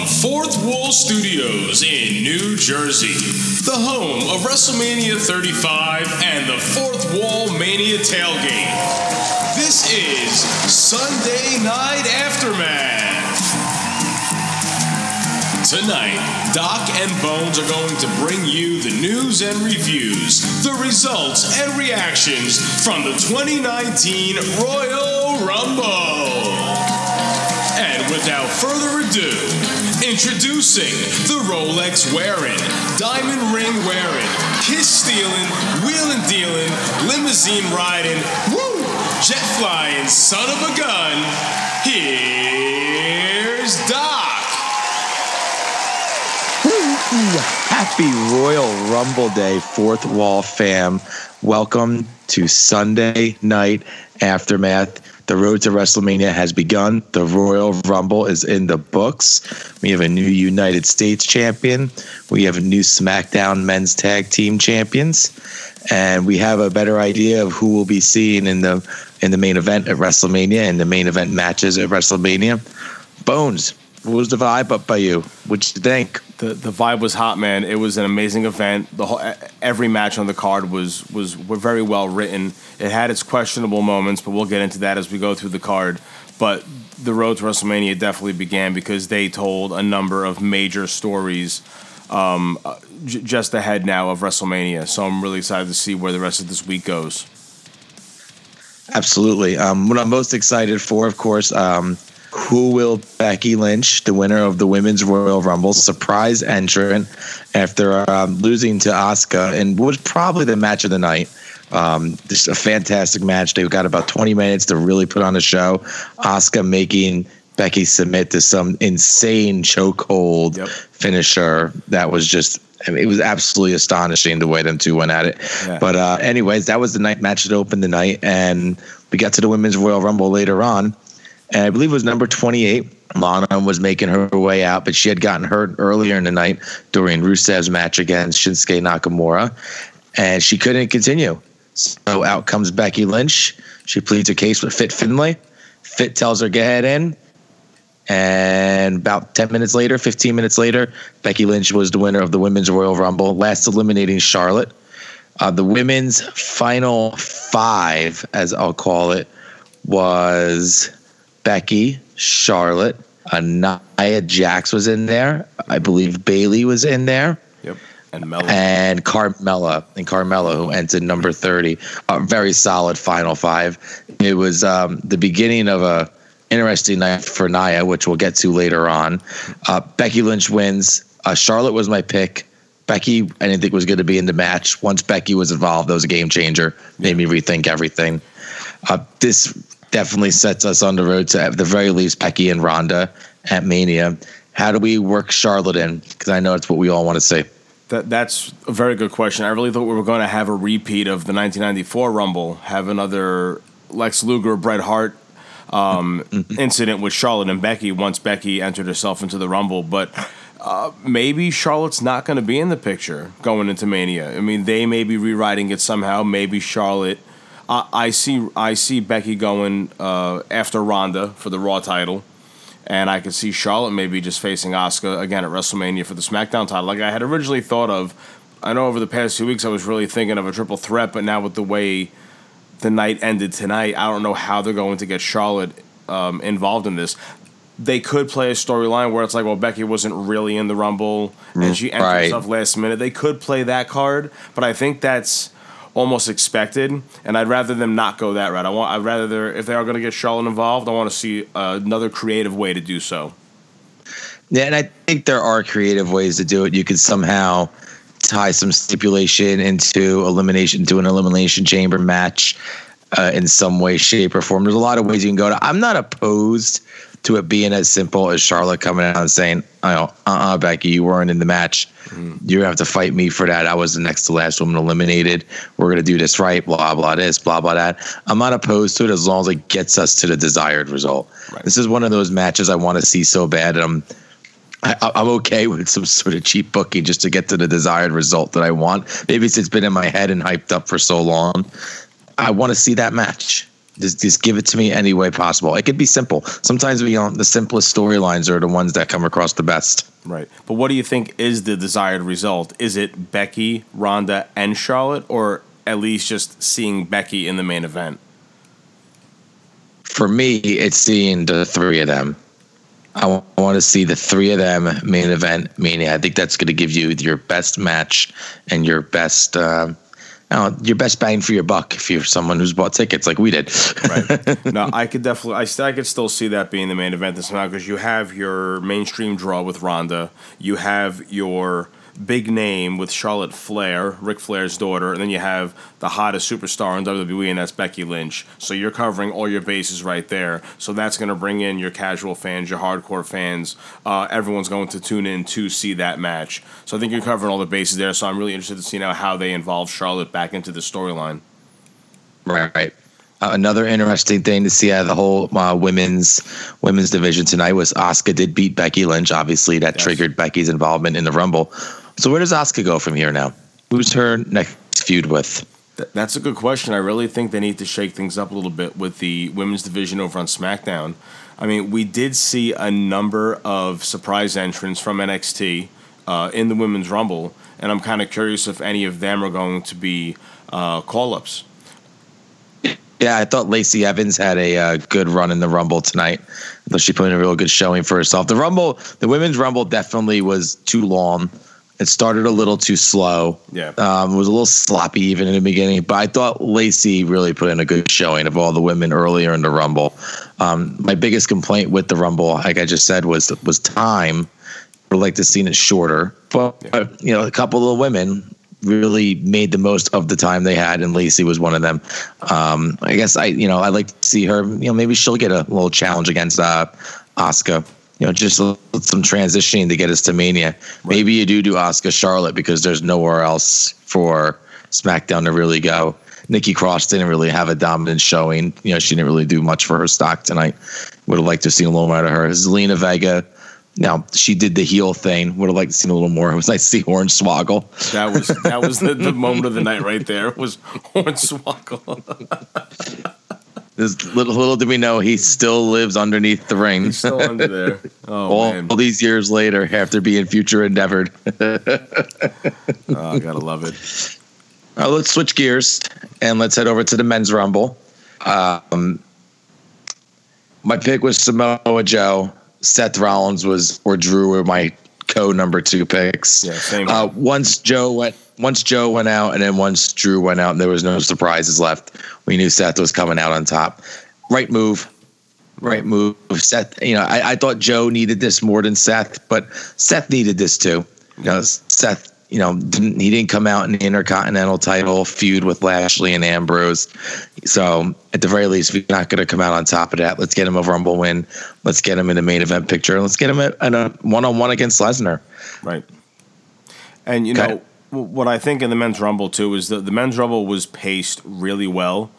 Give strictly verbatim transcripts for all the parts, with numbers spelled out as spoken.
from Fourth Wall Studios in New Jersey, the home of WrestleMania thirty-five and the Fourth Wall Mania tailgate. This is Sunday Night Aftermath. Tonight, Doc and Bones are going to bring you the news and reviews, the results and reactions from the twenty nineteen Royal Rumble. And without further ado, introducing the Rolex-wearing, diamond ring-wearing, kiss-stealing, wheeling-dealing, limousine-riding, woo, jet-flying son of a gun, here's Doc! Happy Royal Rumble Day, Fourth Wall fam. Welcome to Sunday Night Aftermath. The road to WrestleMania has begun. The Royal Rumble is in the books. We have a new United States champion. We have a new SmackDown Men's Tag Team champions. And we have a better idea of who will be seen in the in the main event at WrestleMania and the main event matches at WrestleMania. Bones, what was the vibe up by you? What'd you think? The the vibe was hot, man. It was an amazing event. The whole, every match on the card was was very well written. It had its questionable moments, but we'll get into that as we go through the card. But the road to WrestleMania definitely began because they told a number of major stories um, j- just ahead now of WrestleMania. So I'm really excited to see where the rest of this week goes. Absolutely. Um, what I'm most excited for, of course. Um, Who will Becky Lynch, the winner of the Women's Royal Rumble, surprise entrant after um, losing to Asuka in what was probably the match of the night? Um, just a fantastic match. They've got about twenty minutes to really put on a show. Asuka making Becky submit to some insane chokehold yep. finisher that was just. I mean, it was absolutely astonishing the way them two went at it. Yeah. But uh, anyways, that was the night match that opened the night, and we got to the Women's Royal Rumble later on. And I believe it was number twenty-eight. Lana was making her way out, but she had gotten hurt earlier in the night during Rusev's match against Shinsuke Nakamura, and she couldn't continue. So out comes Becky Lynch. She pleads her case with Fit Finlay. Fit tells her, go ahead in. And about ten minutes later, fifteen minutes later, Becky Lynch was the winner of the Women's Royal Rumble, last eliminating Charlotte. Uh, the women's final five, as I'll call it, was Becky, Charlotte, Nia Jax was in there. I believe Bayley was in there. Yep. And Mella. And Carmella. And Carmella, who entered number thirty. A very solid final five. It was um, the beginning of a interesting night for Nia, which we'll get to later on. Uh, Becky Lynch wins. Uh, Charlotte was my pick. Becky, I didn't think was going to be in the match. Once Becky was involved, that was a game changer. Made me rethink everything. Uh, this... definitely sets us on the road to, at the very least, Becky and Ronda at Mania. How do we work Charlotte in? Because I know it's what we all want to see. That, that's a very good question. I really thought we were going to have a repeat of the nineteen ninety-four Rumble, have another Lex Luger, Bret Hart um, incident with Charlotte and Becky once Becky entered herself into the Rumble. But uh, maybe Charlotte's not going to be in the picture going into Mania. I mean, they may be rewriting it somehow. Maybe Charlotte... I see I see Becky going uh, after Ronda for the Raw title, and I could see Charlotte maybe just facing Asuka again at WrestleMania for the SmackDown title, like I had originally thought of. I know over the past two weeks I was really thinking of a triple threat, but now with the way the night ended tonight, I don't know how they're going to get Charlotte um, involved in this. They could play a storyline where it's like, well, Becky wasn't really in the Rumble, and she entered right. herself last minute. They could play that card, but I think that's almost expected, and I'd rather them not go that route. I want. I'd rather, if they are going to get Charlotte involved, I want to see uh, another creative way to do so. Yeah, and I think there are creative ways to do it. You could somehow tie some stipulation into elimination, to an elimination chamber match uh, in some way, shape, or form. There's a lot of ways you can go to. I'm not opposed to it being as simple as Charlotte coming out and saying, "Oh, uh-uh, Becky, you weren't in the match. You have to fight me for that. I was the next to last woman eliminated. We're going to do this right, blah, blah, this, blah, blah, that." I'm not opposed to it as long as it gets us to the desired result. Right. This is one of those matches I want to see so bad, and I'm, I, I'm okay with some sort of cheap booking just to get to the desired result that I want. Maybe it's, it's been in my head and hyped up for so long. I want to see that match. Just, just give it to me any way possible. It could be simple. Sometimes we don't, the simplest storylines are the ones that come across the best. Right. But what do you think is the desired result? Is it Becky, Ronda, and Charlotte, or at least just seeing Becky in the main event? For me, it's seeing the three of them. I want to see the three of them main event Mania. I think that's going to give you your best match and your best uh, know, your best bang for your buck if you're someone who's bought tickets like we did. Right. No, I could definitely I, st- I could still see that being the main event this night because you have your mainstream draw with Ronda. You have your big name with Charlotte Flair, Ric Flair's daughter, and then you have the hottest superstar in W W E, and that's Becky Lynch. So you're covering all your bases right there. So that's going to bring in your casual fans, your hardcore fans. Uh, everyone's going to tune in to see that match. So I think you're covering all the bases there. So I'm really interested to see now how they involve Charlotte back into the storyline. Right, right. Uh, another interesting thing to see out of the whole uh, women's women's division tonight was Asuka did beat Becky Lynch. Obviously, that yes. triggered Becky's involvement in the Rumble. So where does Asuka go from here now? Who's her next feud with? That's a good question. I really think they need to shake things up a little bit with the women's division over on SmackDown. I mean, we did see a number of surprise entrants from N X T uh, in the Women's Rumble, and I'm kind of curious if any of them are going to be uh, call-ups. Yeah, I thought Lacey Evans had a uh, good run in the Rumble tonight. Though she put in a real good showing for herself. The Rumble, the Women's Rumble definitely was too long. It started a little too slow. Yeah, um, it was a little sloppy even in the beginning. But I thought Lacey really put in a good showing of all the women earlier in the Rumble. Um, my biggest complaint with the Rumble, like I just said, was was time. I would like to see it shorter. But, yeah. you know, a couple of women really made the most of the time they had, and Lacey was one of them. Um, I guess, I you know, I'd like to see her. You know, maybe she'll get a little challenge against uh, Asuka. You know, just some transitioning to get us to Mania. Right. Maybe you do do Asuka Charlotte because there's nowhere else for SmackDown to really go. Nikki Cross didn't really have a dominant showing. You know, she didn't really do much for her stock tonight. Would have liked to have seen a little more out of her. Zelina Vega, now she did the heel thing. Would have liked to see a little more. It was nice to see Hornswoggle. That was that was the, the moment of the night right there. Was Hornswoggle. This little, little did we know, he still lives underneath the ring. He's still under there. Oh, all, man. all these years later, after being future endeavored. Oh, I gotta love it. All right, let's switch gears and let's head over to the men's Rumble. Um, my pick was Samoa Joe. Seth Rollins was or Drew were my co number two picks. Yeah, same. Uh, once Joe went. Once Joe went out and then once Drew went out and there was no surprises left, we knew Seth was coming out on top. Right move. Right move. Seth, you know, I, I thought Joe needed this more than Seth, but Seth needed this too. You know, Seth, you know, didn't, he didn't come out in the Intercontinental title feud with Lashley and Ambrose. So at the very least, we're not going to come out on top of that. Let's get him a Rumble win. Let's get him in the main event picture. Let's get him a, a one-on-one against Lesnar. Right. And, you know, Cut. What I think in the men's Rumble, too, is that the men's Rumble was paced really well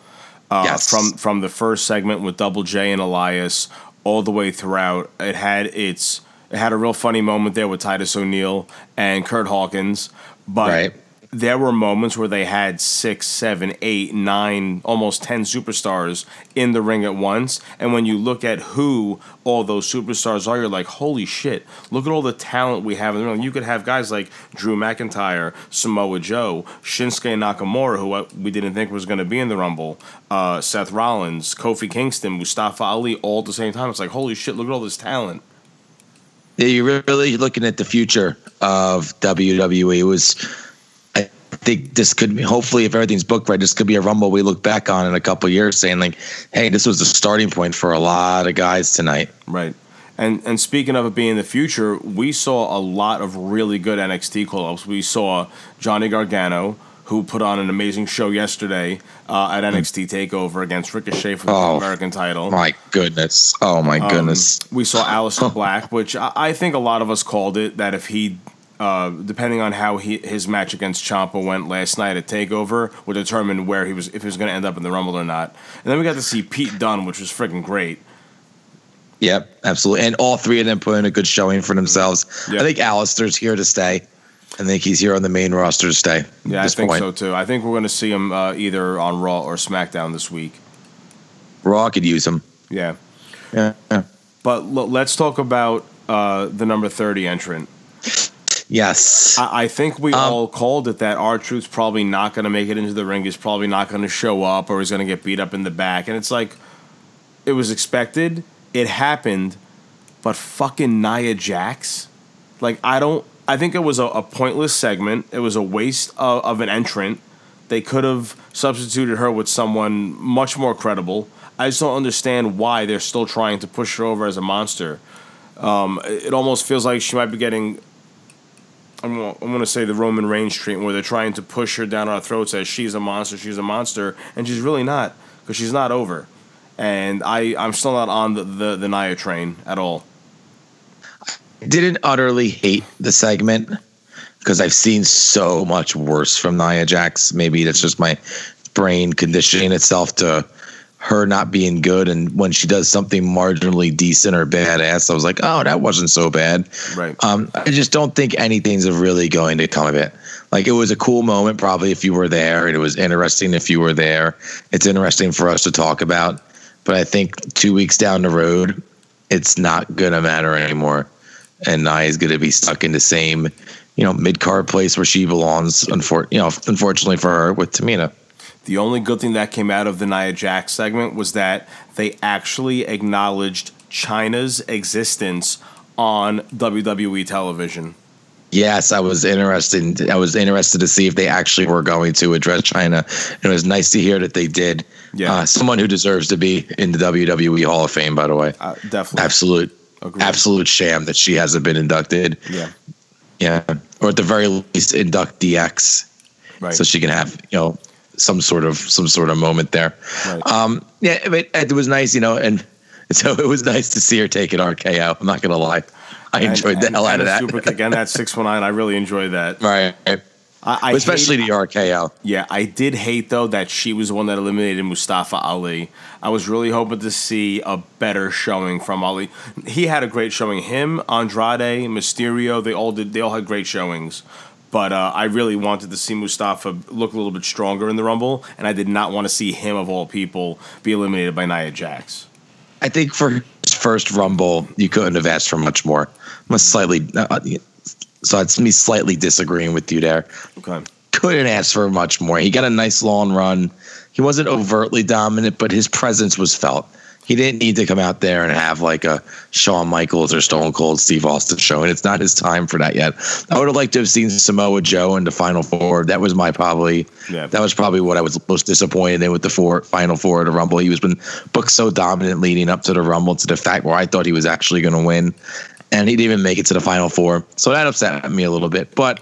uh, yes. from from the first segment with Double J and Elias all the way throughout. It had its it had a real funny moment there with Titus O'Neil and Curt Hawkins. But right. there were moments where they had six, seven, eight, nine, almost ten superstars in the ring at once. And when you look at who all those superstars are, you're like, holy shit, look at all the talent we have in the ring. You could have guys like Drew McIntyre, Samoa Joe, Shinsuke Nakamura, who we didn't think was going to be in the Rumble, uh, Seth Rollins, Kofi Kingston, Mustafa Ali, all at the same time. It's like, holy shit, look at all this talent. Yeah, you're really looking at the future of W W E. It was... I think this could be, hopefully, if everything's booked right, this could be a Rumble we look back on in a couple of years saying, like, hey, this was the starting point for a lot of guys tonight. Right. And and speaking of it being the future, we saw a lot of really good N X T call-ups. We saw Johnny Gargano, who put on an amazing show yesterday uh, at N X T TakeOver against Ricochet for the oh, American title. My goodness. Oh, my um, goodness. We saw Aleister Black, which I, I think a lot of us called it, that if he... Uh, depending on how he, his match against Ciampa went last night at TakeOver, will determine where he was, if he was going to end up in the Rumble or not. And then we got to see Pete Dunne, which was freaking great. Yep, absolutely. And all three of them put in a good showing for themselves. Yep. I think Alistair's here to stay. I think he's here on the main roster to stay. Yeah, I think point. so too. I think we're going to see him uh, either on Raw or SmackDown this week. Raw could use him. Yeah. Yeah. But l- let's talk about uh, the number thirty entrant. Yes. I, I think we um, all called it that R-Truth's probably not going to make it into the ring. He's probably not going to show up, or he's going to get beat up in the back. And it's like, it was expected. It happened. But fucking Nia Jax? Like, I don't... I think it was a, a pointless segment. It was a waste of, of an entrant. They could have substituted her with someone much more credible. I just don't understand why they're still trying to push her over as a monster. Um, it almost feels like she might be getting... I'm going to say the Roman Reigns treatment, where they're trying to push her down our throats as she's a monster, she's a monster, and she's really not, because she's not over. And I, I'm still not on the, the, the Nia train at all. I didn't utterly hate the segment, because I've seen so much worse from Nia Jax. Maybe that's just my brain conditioning itself to her not being good. And when she does something marginally decent or badass, I was like, oh, that wasn't so bad. Right. Um, I just don't think anything's really going to come of it. Like, it was a cool moment, probably, if you were there. And it was interesting if you were there. It's interesting for us to talk about. But I think two weeks down the road, it's not going to matter anymore. And Nia's going to be stuck in the same, you know, mid-card place where she belongs, unfor- you know, unfortunately for her, with Tamina. The only good thing that came out of the Nia Jax segment was that they actually acknowledged China's existence on W W E television. Yes, I was interested. I was interested to see if they actually were going to address China. It was nice to hear that they did. Yeah, uh, someone who deserves to be in the W W E Hall of Fame, by the way. Uh, definitely, absolute, Agreed. absolute sham that she hasn't been inducted. Yeah, yeah, or at the very least, induct D X, right? So she can have, you know, some sort of some sort of moment there. Right. Um, yeah, it, it was nice, you know, and so it was nice to see her take an R K O. I'm not gonna lie. I enjoyed and, the and, hell out of that. Super kick and that six one nine, I really enjoyed that. Right. I, I Especially hate, the R K O. Yeah, I did hate, though, that she was the one that eliminated Mustafa Ali. I was really hoping to see a better showing from Ali. He had a great showing. Him, Andrade, Mysterio, they all did. They all had great showings. But uh, I really wanted to see Mustafa look a little bit stronger in the Rumble, and I did not want to see him, of all people, be eliminated by Nia Jax. I think for his first Rumble, you couldn't have asked for much more. I'm slightly, uh, so it's me slightly disagreeing with you there. Okay. Couldn't ask for much more. He got a nice long run. He wasn't overtly dominant, but his presence was felt. He didn't need to come out there and have like a Shawn Michaels or Stone Cold Steve Austin show, and it's not his time for that yet. I would have liked to have seen Samoa Joe in the Final Four. That was my probably yeah. that was probably what I was most disappointed in with the four, Final Four of the Rumble. He was been booked so dominant leading up to the Rumble, to the fact where I thought he was actually going to win. And he didn't even make it to the Final Four. So that upset me a little bit. But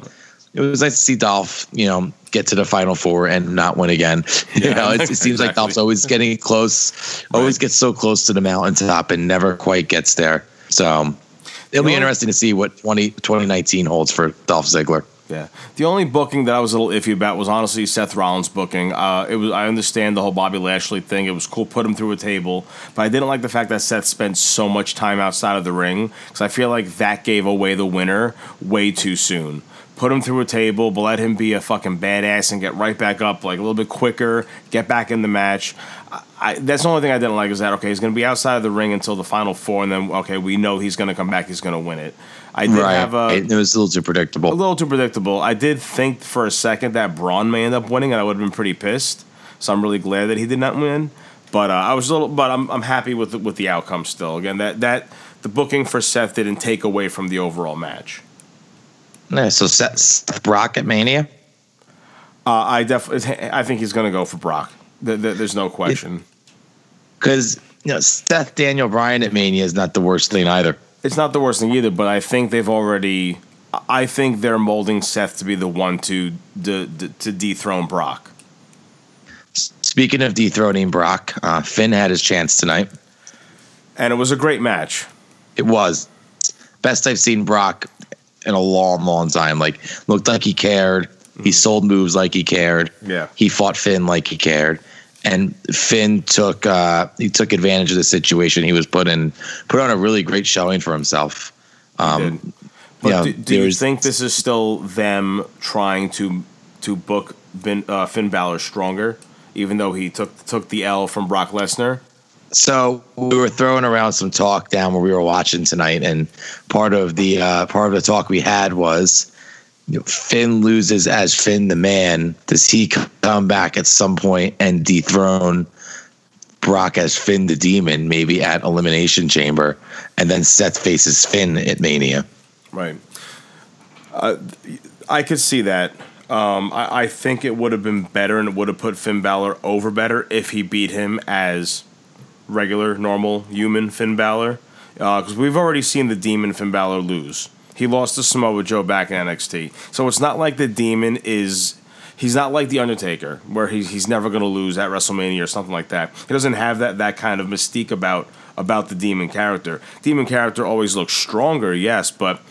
it was nice to see Dolph, you know, get to the Final Four and not win again. Yeah, you know, it, it seems exactly. like Dolph's always getting close, always right. gets so close to the mountaintop and never quite gets there. So it'll the be only, interesting to see what twenty nineteen holds for Dolph Ziggler. Yeah. The only booking that I was a little iffy about was honestly Seth Rollins' booking. Uh, it was I understand the whole Bobby Lashley thing. It was cool, put him through a table. But I didn't like the fact that Seth spent so much time outside of the ring, because I feel like that gave away the winner way too soon. Put him through a table, but let him be a fucking badass and get right back up, like a little bit quicker, get back in the match. I, I, that's the only thing I didn't like, is that, okay, he's going to be outside of the ring until the Final Four, and then, okay, we know he's going to come back, he's going to win it. I did right. have a... It was a little too predictable. A little too predictable. I did think for a second that Braun may end up winning, and I would have been pretty pissed, so I'm really glad that he did not win. But uh, I was a little... But I'm I'm happy with the, with the outcome still. Again, that that the booking for Seth didn't take away from the overall match. Yeah, so Seth Brock at Mania? Uh, I definitely, I think he's going to go for Brock. The, the, there's no question. Because you know, Seth Daniel Bryan at Mania is not the worst thing either. It's not the worst thing either, but I think they've already. I think they're molding Seth to be the one to to, to dethrone Brock. Speaking of dethroning Brock, uh, Finn had his chance tonight, and it was a great match. It was best I've seen Brock in a long, long time. Like, looked like he cared. He sold moves like he cared. Yeah. He fought Finn like he cared. And Finn took uh, he took advantage of the situation he was put in. Put on a really great showing for himself. Um, but you know, do, do you think this is still them trying to to book Finn, uh, Finn Balor stronger, even though he took took the L from Brock Lesnar? So we were throwing around some talk down where we were watching tonight, and part of the uh, part of the talk we had was, you know, Finn loses as Finn the Man. Does he come back at some point and dethrone Brock as Finn the Demon, maybe at Elimination Chamber, and then Seth faces Finn at Mania? Right. Uh, I could see that. Um, I, I think it would have been better, and it would have put Finn Balor over better if he beat him as regular, normal, human Finn Balor, because uh, we've already seen the Demon Finn Balor lose. He lost to Samoa Joe back in N X T, so it's not like the Demon is... He's not like The Undertaker, where he's, he's never going to lose at WrestleMania or something like that. He doesn't have that, that kind of mystique about about the Demon character. Demon character always looks stronger, yes, but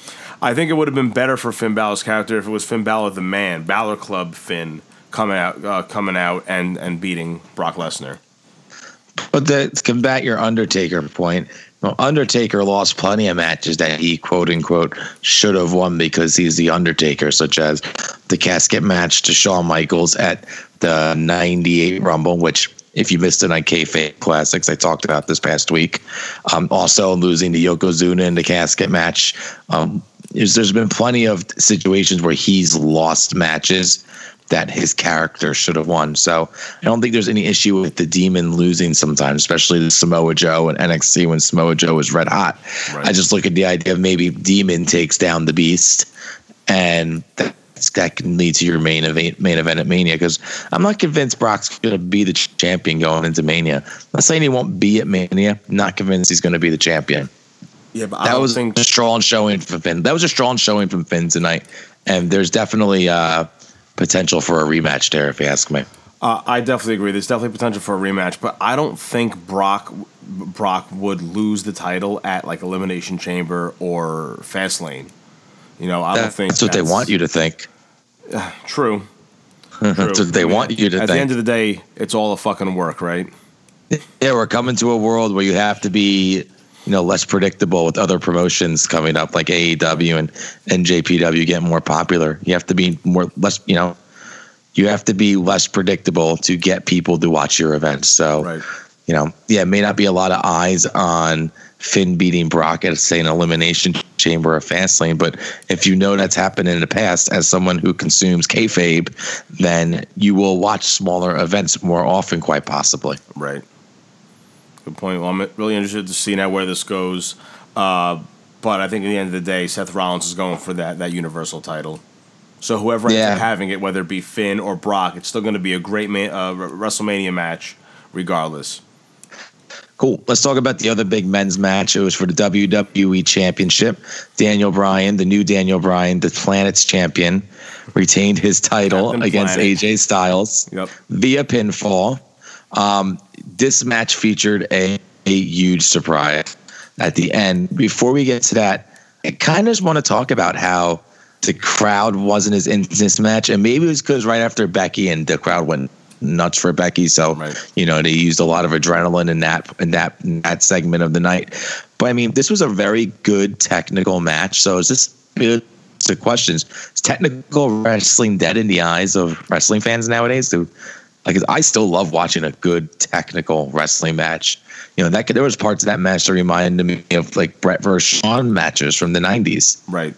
I think it would have been better for Finn Balor's character if it was Finn Balor the Man, Balor Club Finn, coming out uh, coming out and, and beating Brock Lesnar. But the, to combat your Undertaker point, well, Undertaker lost plenty of matches that he, quote unquote, should have won because he's the Undertaker, such as the casket match to Shawn Michaels at the ninety-eight Rumble, which, if you missed it on Kayfabe Classics, I talked about this past week. Um, also losing to Yokozuna in the casket match. Um, there's, there's been plenty of situations where he's lost matches that his character should have won. So I don't think there's any issue with the Demon losing sometimes, especially the Samoa Joe and N X T when Samoa Joe was red hot. Right. I just look at the idea of maybe Demon takes down the Beast, and that's, that can lead to your main event, main event at Mania, because I'm not convinced Brock's going to be the champion going into Mania. I'm not saying he won't be at Mania. I'm not convinced he's going to be the champion. Yeah, but I that don't was think- a strong showing from Finn. That was a strong showing from Finn tonight, and there's definitely... Uh, potential for a rematch there, if you ask me. Uh, I definitely agree. There's definitely potential for a rematch, but I don't think Brock Brock would lose the title at like Elimination Chamber or Fastlane. You know, I don't that's think that's what they want you to think. Uh, true. true. That's what they I mean, want you to. At think. At the end of the day, it's all a fucking work, right? Yeah, we're coming to a world where you have to be, you know, less predictable with other promotions coming up, like A E W and N J P W getting more popular. You have to be more less, you know, you have to be less predictable to get people to watch your events. So, right. you know, yeah, it may not be a lot of eyes on Finn beating Brock at, say, an Elimination Chamber or Fastlane, but if you know that's happened in the past as someone who consumes kayfabe, then you will watch smaller events more often, quite possibly. Right. Good point. Well, I'm really interested to see now where this goes, uh, but I think at the end of the day, Seth Rollins is going for that that Universal title. So whoever yeah. ends up having it, whether it be Finn or Brock, it's still going to be a great ma- uh, WrestleMania match, regardless. Cool. Let's talk about the other big men's match. It was for the W W E Championship. Daniel Bryan, the new Daniel Bryan, the Planet's champion, retained his title Captain against Planet. A J Styles yep. via pinfall. Um, this match featured a, a huge surprise at the end. Before we get to that, I kind of just want to talk about how the crowd wasn't as into this match, and maybe it was because right after Becky, and the crowd went nuts for Becky, so right. you know, they used a lot of adrenaline in that in that in that segment of the night. But I mean, this was a very good technical match. So is this good? The questions: is technical wrestling dead in the eyes of wrestling fans nowadays? Do Like I still love watching a good technical wrestling match. You know, that could, there was parts of that match that reminded me of like Bret versus Shawn matches from the nineties. Right,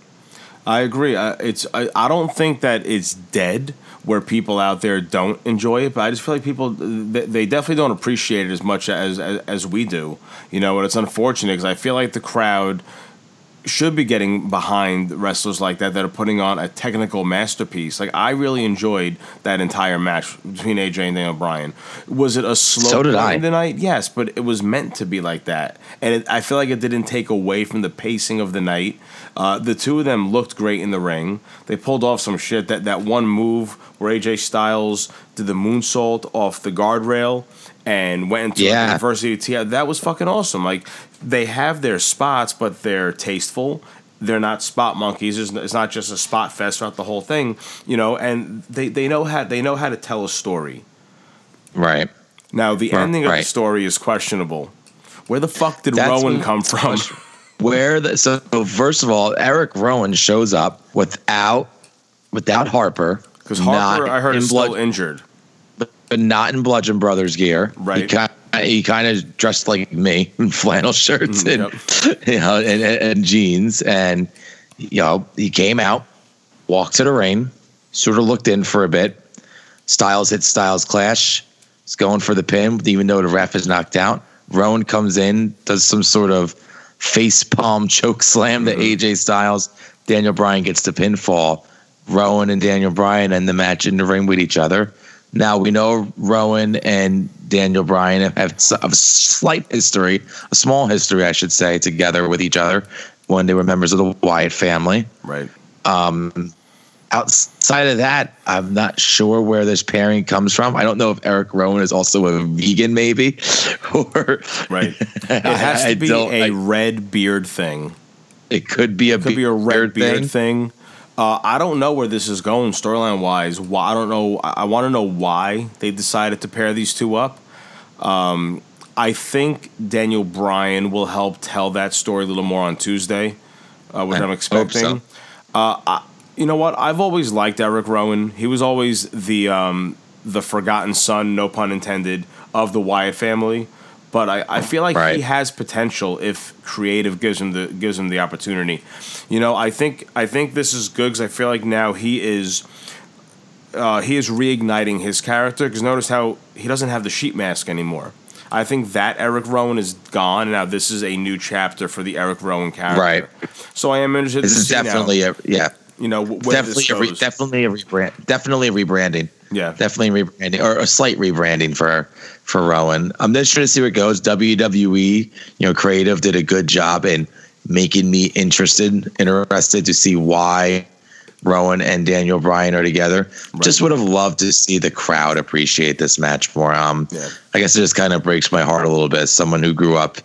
I agree. Uh, it's I, I don't think that it's dead where people out there don't enjoy it, but I just feel like people they, they definitely don't appreciate it as much as as, as we do. You know, and it's unfortunate because I feel like the crowd should be getting behind wrestlers like that that are putting on a technical masterpiece. Like, I really enjoyed that entire match between A J and Daniel Bryan. Was it a slow so did I. night? Yes, but it was meant to be like that. And it, I feel like it didn't take away from the pacing of the night. Uh, the two of them looked great in the ring. They pulled off some shit. That, that one move where A J Styles did the moonsault off the guardrail and went into yeah. the University of T I. That was fucking awesome. Like, they have their spots, but they're tasteful. They're not spot monkeys. It's not just a spot fest throughout the whole thing, you know. And they, they know how they know how to tell a story. Right. Now the right. ending of right. the story is questionable. Where the fuck did That's Rowan come from? Where the, so first of all, Eric Rowan shows up without without Harper because Harper, I heard, is still injured, but not in Bludgeon Brothers gear. Right. He got, kind he kind of dressed like me in flannel shirts mm, and yep. you know and, and, and jeans, and you know he came out, walked to the ring, sort of looked in for a bit. Styles hit Styles Clash. He's going for the pin, even though the ref is knocked out. Rowan comes in, does some sort of face palm choke slam mm-hmm. to A J Styles. Daniel Bryan gets the pinfall. Rowan and Daniel Bryan end the match in the ring with each other. Now we know Rowan and Daniel Bryan have a slight history, a small history, I should say, together with each other when they were members of the Wyatt family. Right. Um, outside of that, I'm not sure where this pairing comes from. I don't know if Eric Rowan is also a vegan, maybe. or right. It has to be a I, red beard thing. It could be a, it could be a red beard thing. thing. Uh, I don't know where this is going storyline-wise. Why I don't know. I, I want to know why they decided to pair these two up. Um, I think Daniel Bryan will help tell that story a little more on Tuesday, uh, which I I'm expecting. Hope so. uh, I, you know what? I've always liked Eric Rowan. He was always the um, the forgotten son, no pun intended, of the Wyatt family. But I, I feel like right. he has potential if creative gives him the gives him the opportunity. You know, I think I think this is good because I feel like now he is uh, he is reigniting his character. Because notice how he doesn't have the sheet mask anymore. I think that Eric Rowan is gone now. This is a new chapter for the Eric Rowan character. Right. So I am interested. This to is see definitely now, a yeah. You know, definitely a re- definitely a rebrand, definitely a rebranding. Yeah, definitely rebranding or a slight rebranding for for Rowan. I'm just trying to see where it goes. W W E, you know, creative did a good job in making me interested, interested to see why Rowan and Daniel Bryan are together. Right. Just would have loved to see the crowd appreciate this match more. Um, yeah. I guess it just kind of breaks my heart a little bit. Someone who grew up,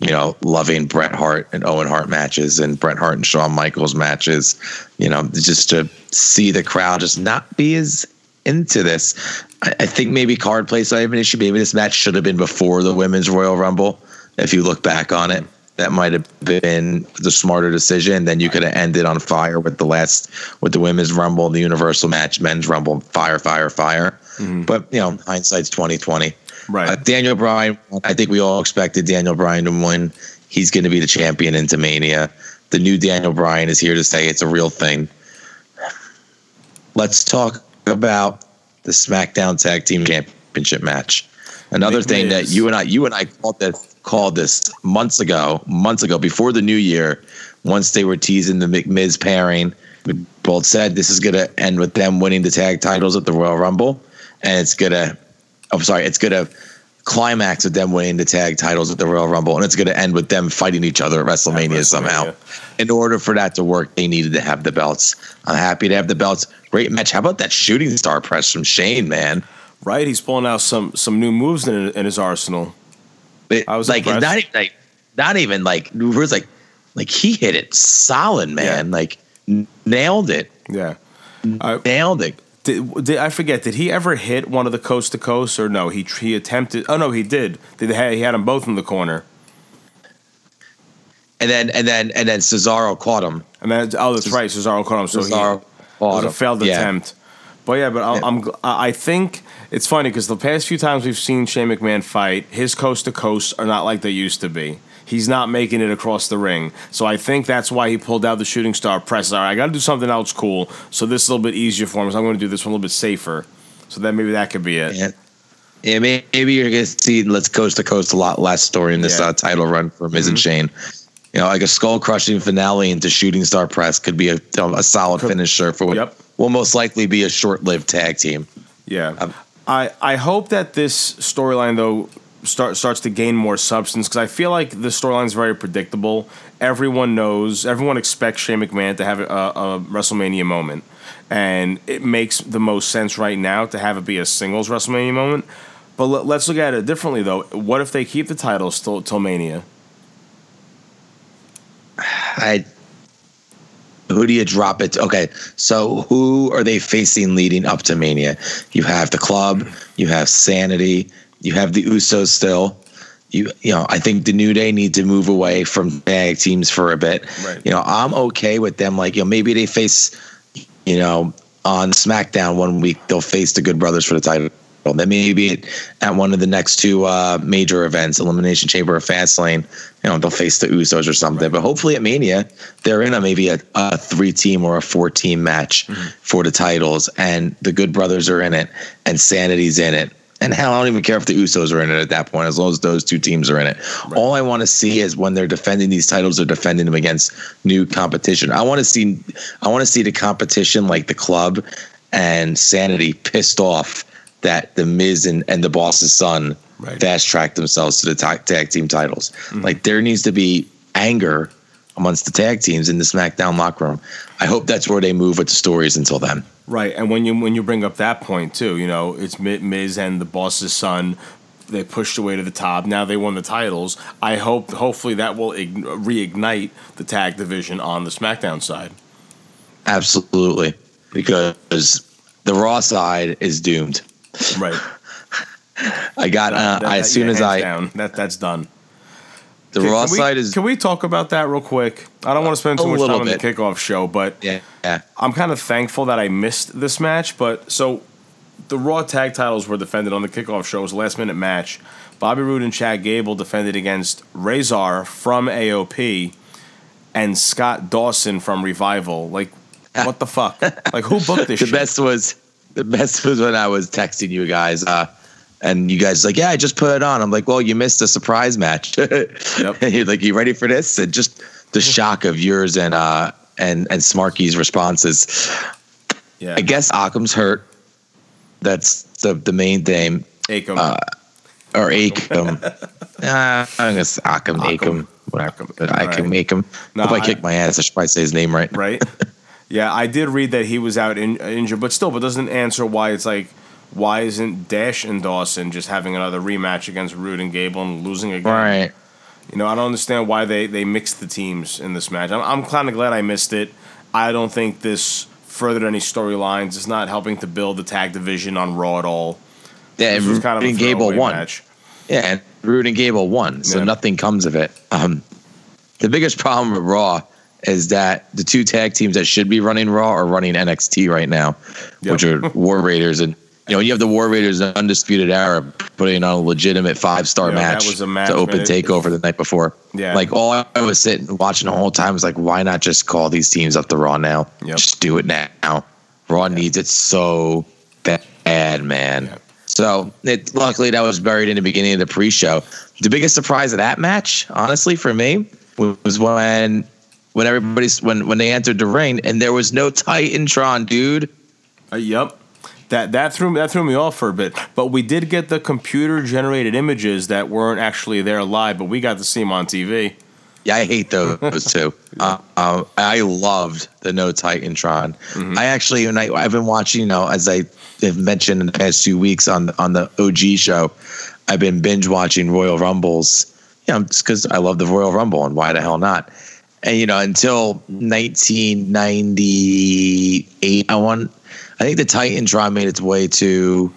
you know, loving Bret Hart and Owen Hart matches and Bret Hart and Shawn Michaels matches, you know, just to see the crowd just not be as into this. I, I think maybe card plays I have an issue. Maybe this match should have been before the Women's Royal Rumble. If you look back on it, that might have been the smarter decision. Then you could have ended on fire with the last, with the Women's Rumble, the Universal match, Men's Rumble, fire, fire, fire. Mm-hmm. But, you know, hindsight's twenty twenty. Right. Uh, Daniel Bryan, I think we all expected Daniel Bryan to win. He's going to be the champion into Mania. The new Daniel Bryan is here to say it's a real thing. Let's talk about the SmackDown Tag Team Championship match. Another Nick thing Miz. that you and I, you and I called this, called this months ago, months ago before the new year. Once they were teasing the Miz pairing, we both said this is going to end with them winning the tag titles at the Royal Rumble, and it's going to. I'm sorry, it's going to climax with them winning the tag titles at the Royal Rumble, and it's going to end with them fighting each other at WrestleMania, WrestleMania somehow. In order for that to work, they needed to have the belts. I'm happy to have the belts. Great match. How about that shooting star press from Shane, man? Right, he's pulling out some some new moves in, in his arsenal. It, I was like not, even, like, not even like moves like like he hit it solid, man. Yeah. Like n- nailed it. Yeah, I, nailed it. Did, did I forget? Did he ever hit one of the coast to coast, or no? He he attempted. Oh no, he did. Did he had them both in the corner? And then and then and then Cesaro caught him. And then oh, that's right, Cesaro caught him. So Cesaro he caught was him. a failed yeah. attempt. But yeah, but I'm, I'm I think it's funny because the past few times we've seen Shane McMahon fight, his coast to coasts are not like they used to be. He's not making it across the ring. So I think that's why he pulled out the shooting star press. All right, I got to do something else cool. So this is a little bit easier for him. So I'm going to do this one a little bit safer. So then maybe that could be it. Yeah, yeah maybe you're going to see let's coast to coast a lot less story in this yeah. uh, title run for Miz mm-hmm. and Shane. You know, like a skull-crushing finale into shooting star press could be a, a solid finisher for what yep. will most likely be a short-lived tag team. Yeah. Um, I, I hope that this storyline, though, Start, starts to gain more substance because I feel like the storyline is very predictable. Everyone knows, everyone expects Shane McMahon to have a, a WrestleMania moment, and it makes the most sense right now to have it be a singles WrestleMania moment. But l- let's look at it differently, though. What if they keep the titles till, till Mania? I. Who do you drop it to? Okay, so who are they facing leading up to Mania? You have the Club, you have Sanity. You have the Usos still. You you know, I think the New Day need to move away from tag teams for a bit. Right. You know, I'm okay with them. Like, you know, maybe they face, you know, on SmackDown one week, they'll face the Good Brothers for the title. Well, then maybe at one of the next two uh, major events, Elimination Chamber or Fastlane, you know, they'll face the Usos or something. Right. But hopefully at Mania, they're in a maybe a, a three-team or a four-team match mm-hmm. for the titles, and the Good Brothers are in it, and Sanity's in it. And hell, I don't even care if the Usos are in it at that point, as long as those two teams are in it. Right. All I want to see is when they're defending these titles, they're defending them against new competition. I want to see, I want to see the competition like the Club and Sanity pissed off that the Miz and, and the Boss's son right. fast-tracked themselves to the t- tag team titles. Mm-hmm. Like, there needs to be anger amongst the tag teams in the SmackDown locker room. I hope that's where they move with the stories until then. Right, and when you when you bring up that point, too, you know, it's Miz and the Boss's son, they pushed away to the top, now they won the titles. I hope, hopefully, that will reignite the tag division on the SmackDown side. Absolutely, because the Raw side is doomed. Right. I got uh, that, that, as soon yeah, as I down. that that's done. The can, Raw can we, side is. Can we talk about that real quick? I don't uh, want to spend too much time on the kickoff show, but yeah, yeah. I'm kind of thankful that I missed this match. But so the Raw tag titles were defended on the kickoff show. It was a last minute match. Bobby Roode and Chad Gable defended against Razor from A O P and Scott Dawson from Revival. Like, what the fuck? Like, who booked this? the shit? best was. The best was when I was texting you guys, uh, and you guys were like, yeah, I just put it on. I'm like, well, you missed a surprise match. Yep. And you're like, you ready for this? And just the shock of yours and uh, and and Smarky's responses. Yeah, I guess Occam's hurt. That's the the main thing. Acom uh, or Acom. uh, I'm gonna say Occam, Acom, whatever. But I can make him. If I kick my ass, I should probably say his name right. Right. Yeah, I did read that he was out in, injured, but still, but doesn't answer why it's like, why isn't Dash and Dawson just having another rematch against Roode and Gable and losing again? Right. You know, I don't understand why they, they mixed the teams in this match. I'm, I'm kind of glad I missed it. I don't think this furthered any storylines. It's not helping to build the tag division on Raw at all. Yeah, this was kind of a throwaway match. Yeah, and Roode and Gable won, so yeah. nothing comes of it. Um, the biggest problem with Raw is that the two tag teams that should be running Raw are running N X T right now, yep. which are War Raiders. And, you know, you have the War Raiders and Undisputed Era putting on a legitimate five-star yeah, match, that was a match to open TakeOver the night before. Yeah. Like, all I was sitting and watching the whole time was like, why not just call these teams up to Raw now? Yep. Just do it now. Raw needs it so bad, man. Yep. So, it, luckily, that was buried in the beginning of the pre-show. The biggest surprise of that match, honestly, for me, was when... When everybody's when, when they entered the ring and there was no Titantron, dude. Uh, yep, that that threw that threw me off for a bit. But we did get the computer generated images that weren't actually there live, but we got to see them on T V. Yeah, I hate those too. Uh, uh, I loved the no Titantron. Mm-hmm. I actually, and I, I've been watching. You know, as I have mentioned in the past two weeks on on the O G show, I've been binge watching Royal Rumbles. You know, just because I love the Royal Rumble and why the hell not. And, you know, until nineteen ninety-eight, I want, I think the Titantron made its way to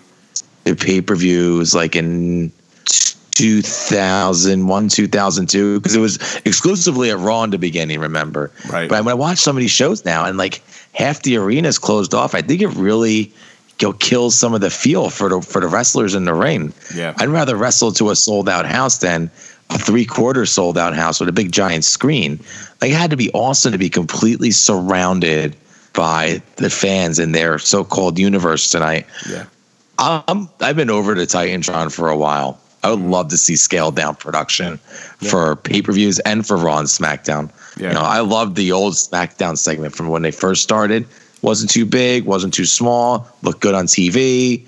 the pay-per-views like in two thousand one, two thousand two, because it was exclusively at Raw in the beginning, remember? Right. But when I watch so many shows now and like half the arena is closed off, I think it really go kill some of the feel for the, for the wrestlers in the ring. Yeah. I'd rather wrestle to a sold-out house than a three-quarter sold-out house with a big giant screen. Like, it had to be awesome to be completely surrounded by the fans in their so-called universe tonight. Yeah, I'm, I've been over to Titantron for a while. I would love to see scaled-down production yeah. for pay-per-views and for Raw and SmackDown. Yeah. You know, I loved the old SmackDown segment from when they first started. Wasn't too big, wasn't too small, looked good on T V,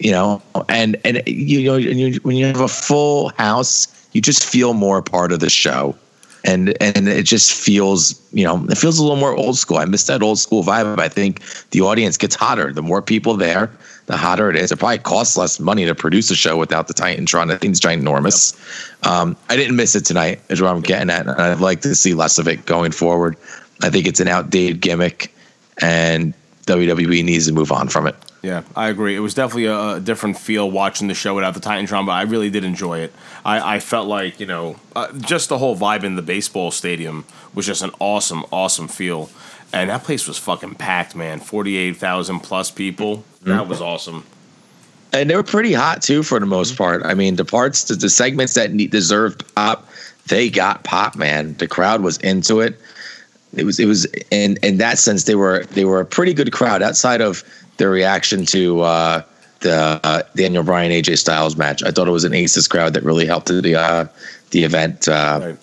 you know. And, and you know, and you, when you have a full house, you just feel more a part of the show, and and it just feels, you know, it feels a little more old school. I miss that old school vibe. I think the audience gets hotter. The more people there, the hotter it is. It probably costs less money to produce a show without the Titantron. That thing's ginormous. Yep. Um, I didn't miss it tonight, is what I'm getting at, and I'd like to see less of it going forward. I think it's an outdated gimmick, and W W E needs to move on from it. Yeah, I agree. It was definitely a, a different feel watching the show without the Titantron, but I really did enjoy it. I, I felt like, you know, uh, just the whole vibe in the baseball stadium was just an awesome, awesome feel. And that place was fucking packed, man. forty-eight thousand plus people. That was awesome. And they were pretty hot, too, for the most part. I mean, the parts, the, the segments that deserved pop, they got pop, man. The crowd was into it. It was, it was, and in that sense, they were, they were a pretty good crowd outside of their reaction to uh, the uh, Daniel Bryan A J Styles match. I thought it was an Aces crowd that really helped the uh, the event uh, right.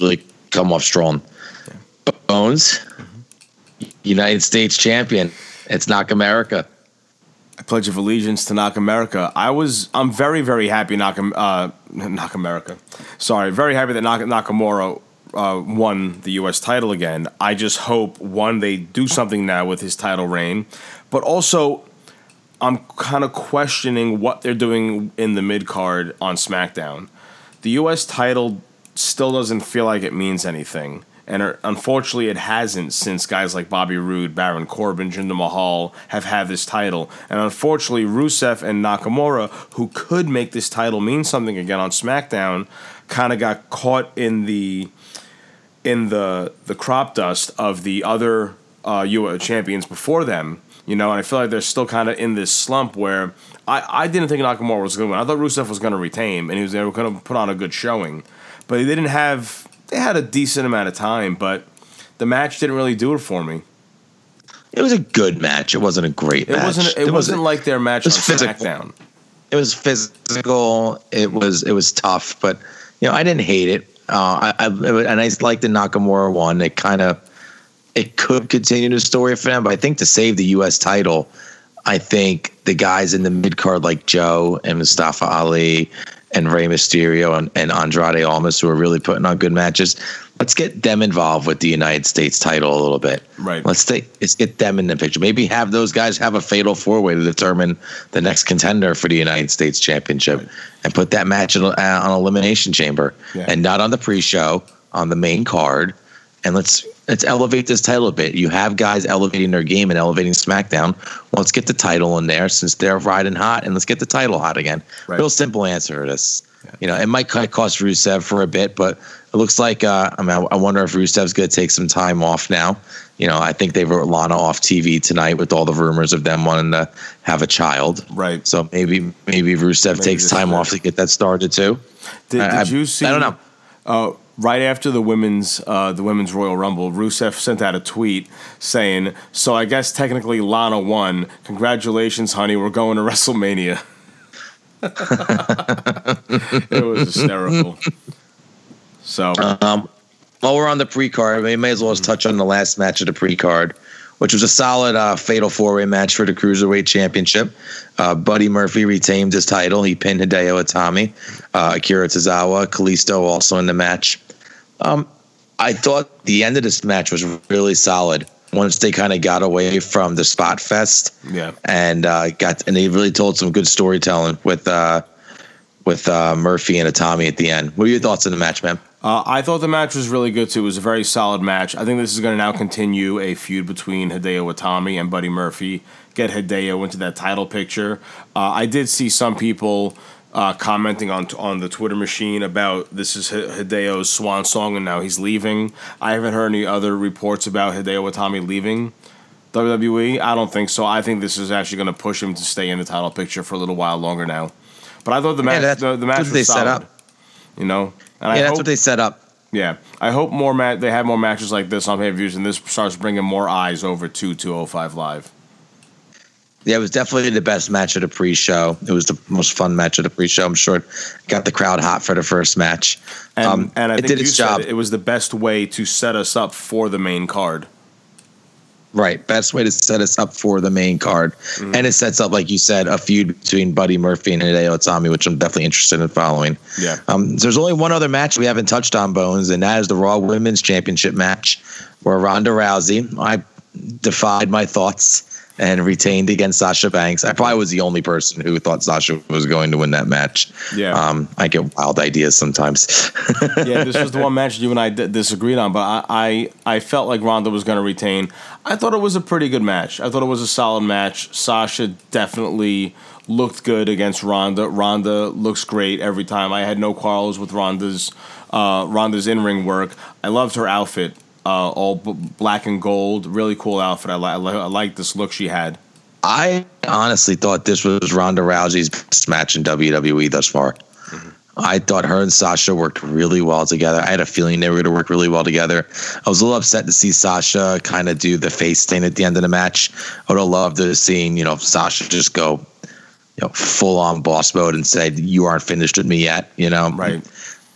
really come off strong. Yeah. Bones, mm-hmm. United States champion. It's Knock America. I pledge of allegiance to Knock America. I was, I'm very, very happy Knock, uh, Knock America. Sorry, very happy that Nak- Nakamura. Uh, won the U S title again. I just hope, one, they do something now with his title reign, but also I'm kind of questioning what they're doing in the mid-card on SmackDown. The U S title still doesn't feel like it means anything, and unfortunately it hasn't since guys like Bobby Roode, Baron Corbin, Jinder Mahal have had this title, and unfortunately Rusev and Nakamura, who could make this title mean something again on SmackDown, kind of got caught in the in the the crop dust of the other uh, U S champions before them, you know, and I feel like they're still kind of in this slump where I, I didn't think Nakamura was going to win. I thought Rusev was going to retain, and he was they were going to put on a good showing. But they didn't have – they had a decent amount of time, but the match didn't really do it for me. It was a good match. It wasn't a great match. It wasn't, it wasn't, wasn't like their match on physical. SmackDown. It was physical. It was, it was tough, but, you know, I didn't hate it. Uh, I, I and I like the Nakamura one. It kind of it could continue the story for them, but I think to save the U S title, I think the guys in the mid card like Joe and Mustafa Ali and Rey Mysterio and, and Andrade Almas, who are really putting on good matches, let's get them involved with the United States title a little bit. Right. Let's take let's get them in the picture. Maybe have those guys have a fatal four way to determine the next contender for the United States Championship, right. and put that match in, uh, on Elimination Chamber yeah. and not on the pre-show, on the main card. And let's let's elevate this title a bit. You have guys elevating their game and elevating SmackDown. Well, let's get the title in there since they're riding hot, and let's get the title hot again. Right. Real simple answer to this. Yeah. You know, it might cost Rusev for a bit, but it looks like uh, I mean, I wonder if Rusev's going to take some time off now. You know, I think they wrote Lana off T V tonight with all the rumors of them wanting to have a child. Right. So maybe maybe Rusev maybe takes time off to get that started too. Did, I, did you see? I, I don't know. Uh, Right after the women's uh, the women's Royal Rumble, Rusev sent out a tweet saying, "So I guess technically Lana won. Congratulations, honey. We're going to WrestleMania." It was hysterical. So, um, while we're on the pre-card, we may as well just touch on the last match of the pre-card, which was a solid uh, fatal four-way match for the Cruiserweight Championship. Uh, Buddy Murphy retained his title. He pinned Hideo Itami, uh, Akira Tozawa, Kalisto also in the match. Um, I thought the end of this match was really solid once they kind of got away from the spot fest. Yeah, and uh, got and they really told some good storytelling with uh, with uh, Murphy and Itami at the end. What were your thoughts on the match, man? Uh, I thought the match was really good, too. It was a very solid match. I think this is going to now continue a feud between Hideo Itami and Buddy Murphy. Get Hideo into that title picture. Uh, I did see some people uh, commenting on on the Twitter machine about this is Hideo's swan song and now he's leaving. I haven't heard any other reports about Hideo Itami leaving W W E. I don't think so. I think this is actually going to push him to stay in the title picture for a little while longer now. But I thought the yeah, match the, the match was they solid. Set up. You know? And yeah, I that's hope, what they set up. Yeah. I hope more ma- they have more matches like this on pay-per-views, and this starts bringing more eyes over to two oh five Live. Yeah, it was definitely the best match of the pre-show. It was the most fun match of the pre-show. I'm sure it got the crowd hot for the first match. And, um, and I it think did you its said job. It was the best way to set us up for the main card. Right. Best way to set us up for the main card. Mm-hmm. And it sets up, like you said, a feud between Buddy Murphy and Hideo Itami, which I'm definitely interested in following. Yeah. Um, there's only one other match we haven't touched on, Bones, and that is the Raw Women's Championship match where Ronda Rousey, I defied my thoughts and retained against Sasha Banks. I probably was the only person who thought Sasha was going to win that match. Yeah. Um, I get wild ideas sometimes. Yeah, this was the one match you and I d- disagreed on, but I, I, I felt like Ronda was going to retain. I thought it was a pretty good match. I thought it was a solid match. Sasha definitely looked good against Ronda. Ronda looks great every time. I had no quarrels with Ronda's, uh, Ronda's in-ring work. I loved her outfit. Uh, all b- black and gold, really cool outfit. I, li- I like this look she had. I honestly thought this was Ronda Rousey's best match in W W E thus far. Mm-hmm. I thought her and Sasha worked really well together. I had a feeling they were going to work really well together. I was a little upset to see Sasha kind of do the face thing at the end of the match. I would have loved to have seen, you know, Sasha just go, you know, full on boss mode and said, "You aren't finished with me yet." You know, right?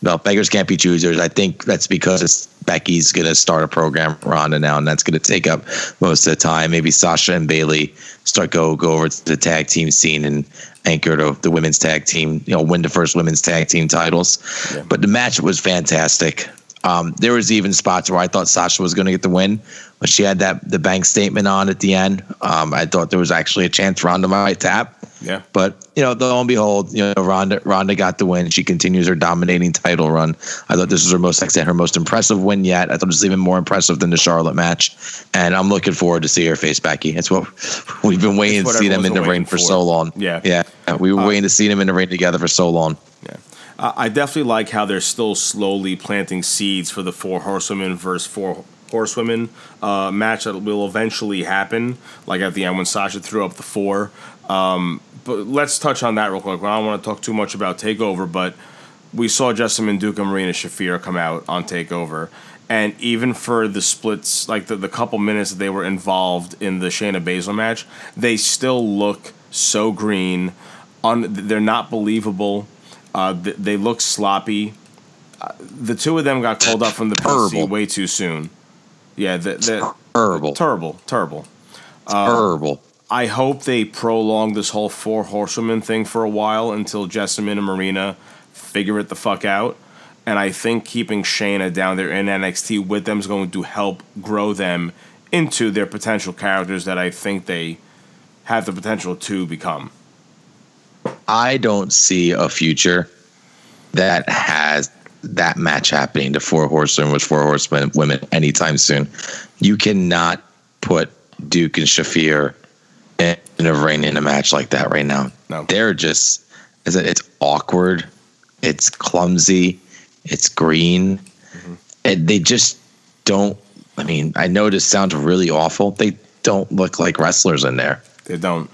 No, beggars can't be choosers. I think that's because it's Becky's going to start a program for Ronda now, and that's going to take up most of the time. Maybe Sasha and Bayley start go go over to the tag team scene and anchor to the women's tag team, you know, win the first women's tag team titles. Yeah. But the match was fantastic. Um, there was even spots where I thought Sasha was going to get the win, but she had that the bank statement on at the end. Um, I thought there was actually a chance Ronda might tap. Yeah, but you know, lo and behold, you know, Ronda Ronda got the win. She continues her dominating title run. I thought this was her most her most impressive win yet. I thought it was even more impressive than the Charlotte match, and I'm looking forward to see her face Becky. That's what we've been waiting to see them in the ring for so long. Yeah, yeah, we were uh, waiting to see them in the ring together for so long. Yeah, uh, I definitely like how they're still slowly planting seeds for the Four Horsewomen versus Four Horsewomen uh, match that will eventually happen. Like at the end when Sasha threw up the four. Um, But let's touch on that real quick. I don't want to talk too much about TakeOver, but we saw Jessamyn Duke and Marina Shafir come out on TakeOver. And even for the splits, like the, the couple minutes that they were involved in the Shayna Baszler match, they still look so green. Un- they're not believable. Uh, th- they look sloppy. Uh, the two of them got called up from the P C way too soon. Yeah, the, the, terrible. Terrible, terrible. Uh, terrible. I hope they prolong this whole Four Horsewomen thing for a while until Jessamyn and Marina figure it the fuck out. And I think keeping Shayna down there in N X T with them is going to help grow them into their potential characters that I think they have the potential to become. I don't see a future that has that match happening to Four Horsewomen with Four Horsewomen anytime soon. You cannot put Duke and Shafir in a ring in a match like that right now. No. They're just, it's awkward, it's clumsy, it's green, mm-hmm. and they just don't. I mean, I know this sounds really awful. They don't look like wrestlers in there. They don't.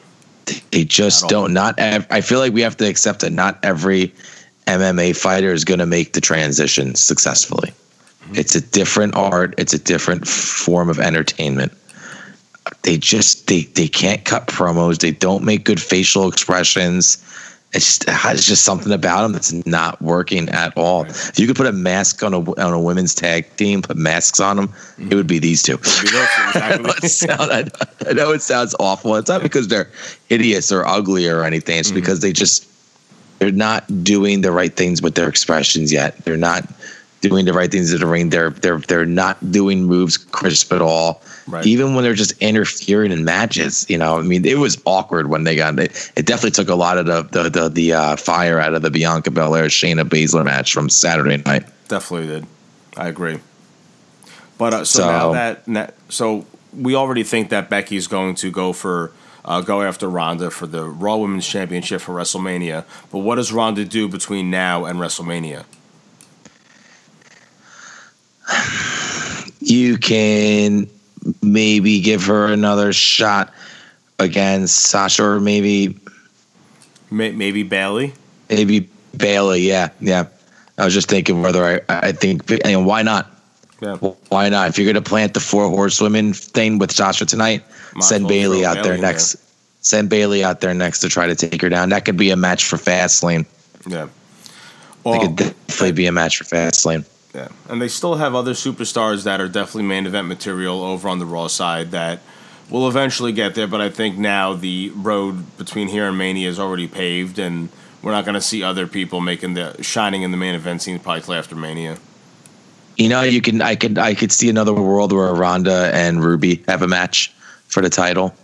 They just don't. Not. Ev- I feel like we have to accept that not every M M A fighter is going to make the transition successfully. Mm-hmm. It's a different art. It's a different form of entertainment. They just they, they can't cut promos. They don't make good facial expressions. It's just, it's just something about them that's not working at all. Right. If you could put a mask on a on a women's tag team, put masks on them, mm-hmm. it would be these two. I know it sound, I, I know it sounds awful. It's not because they're hideous or ugly or anything. It's mm-hmm. because they just they're not doing the right things with their expressions yet. They're not doing the right things in the ring. They're they're they're not doing moves crisp at all. Right. Even when they're just interfering in matches, you know. I mean, it was awkward when they got it. It definitely took a lot of the the the, the uh, fire out of the Bianca Belair Shayna Baszler match from Saturday night. Definitely did. I agree. But uh, so, so now that, that so we already think that Becky's going to go for uh, go after Ronda for the Raw Women's Championship for WrestleMania. But what does Ronda do between now and WrestleMania? You can maybe give her another shot against Sasha, or maybe, maybe Bayley. Maybe Bayley, yeah, yeah. I was just thinking whether I, I think, I mean, why not? Yeah. Why not? If you're gonna plant the Four Horsewomen thing with Sasha tonight, Might send Bayley out Bayley there next. Yeah. Send Bayley out there next to try to take her down. That could be a match for Fastlane. Yeah, well, that could definitely be a match for Fastlane. Yeah, and they still have other superstars that are definitely main event material over on the Raw side that will eventually get there, but I think now the road between here and Mania is already paved, and we're not going to see other people making the shining in the main event scene probably till after Mania. You know, you can I could I could see another world where Ronda and Ruby have a match for the title.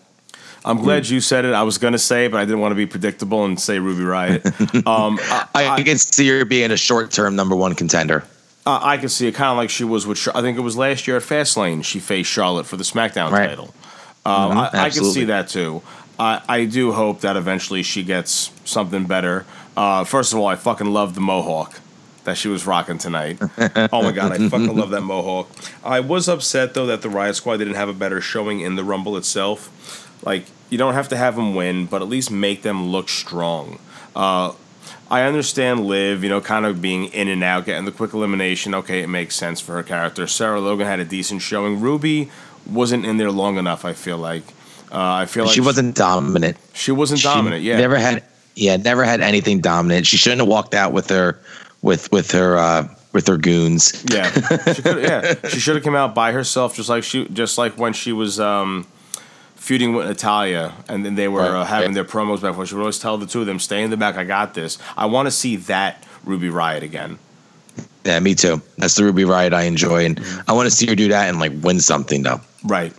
I'm glad you said it. I was going to say it, but I didn't want to be predictable and say Ruby Riott. um, I, I, I can see her being a short-term number one contender. Uh, I can see it kind of like she was with, Char- I think it was last year at Fastlane, she faced Charlotte for the SmackDown right. title. Um, mm-hmm, I, I can see that too. I, I do hope that eventually she gets something better. Uh, first of all, I fucking love the mohawk that she was rocking tonight. Oh my God, I fucking love that mohawk. I was upset though that the Riot Squad didn't have a better showing in the Rumble itself. Like, you don't have to have them win, but at least make them look strong. Uh, I understand Liv, you know, kind of being in and out, getting the quick elimination. Okay, it makes sense for her character. Sarah Logan had a decent showing. Ruby wasn't in there long enough, I feel like. Uh, I feel like she wasn't dominant. She wasn't dominant. She yeah, never had. Yeah, never had anything dominant. She shouldn't have walked out with her, with with her, uh, with her goons. Yeah, she could, yeah, she should have come out by herself, just like she, just like when she was um, feuding with Natalya, and then they were right, uh, having right. their promos back. Where she would always tell the two of them, "Stay in the back. I got this." I want to see that Ruby Riott again. Yeah, me too. That's the Ruby Riott I enjoy, and I want to see her do that and like win something though. Right.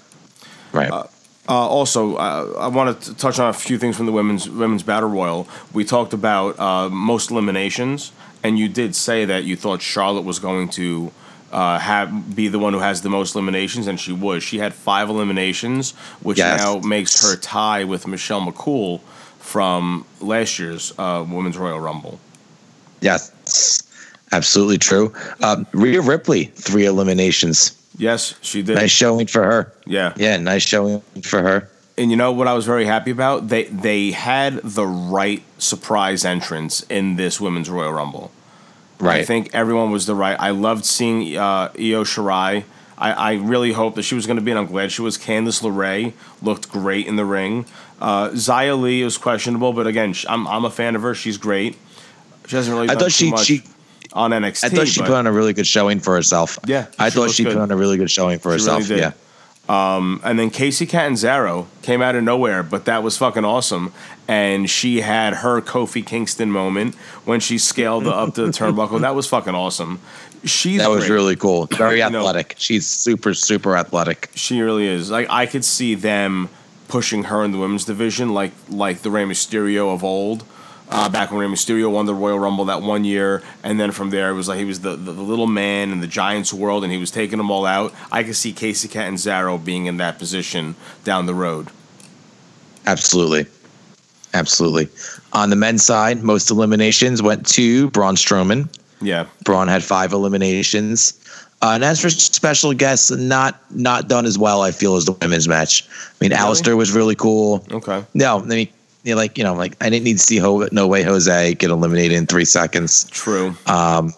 Right. Uh, Uh, also, uh, I want to touch on a few things from the women's women's battle royal. We talked about uh, most eliminations, and you did say that you thought Charlotte was going to uh, have be the one who has the most eliminations, and she was. She had five eliminations, which yes. now makes her tie with Michelle McCool from last year's uh, Women's Royal Rumble. Yes, absolutely true. Uh, Rhea Ripley, three eliminations. Yes, she did. Nice showing for her. Yeah. Yeah, nice showing for her. And you know what I was very happy about? They they had the right surprise entrance in this Women's Royal Rumble. Right. I think everyone was the right. I loved seeing uh, Io Shirai. I, I really hoped that she was going to be, and I'm glad she was. Candice LeRae looked great in the ring. Uh, Xia Li was questionable, but again, I'm I'm a fan of her. She's great. She hasn't really done I thought she, much. She- on N X T. I thought she put on a really good showing for herself. Yeah. I thought she put on a really good showing for herself. Really yeah. Um, and then Casey Catanzaro came out of nowhere, but that was fucking awesome. And she had her Kofi Kingston moment when she scaled up to the turnbuckle. That was fucking awesome. She's That was great. really cool. Very athletic. You know, she's super, super athletic. She really is. Like I could see them pushing her in the women's division like like the Rey Mysterio of old. Uh, back when Rey Mysterio won the Royal Rumble that one year, and then from there it was like he was the, the, the little man in the Giants world, and he was taking them all out. I could see Casey Catanzaro being in that position down the road. Absolutely, absolutely. On the men's side, most eliminations went to Braun Strowman. Yeah, Braun had five eliminations. Uh, and as for special guests, not not done as well, I feel, as the women's match. I mean, really? Alistair was really cool. Okay. No, I mean. Yeah, like you know, like I didn't need to see Ho- No Way Jose get eliminated in three seconds. True. Um,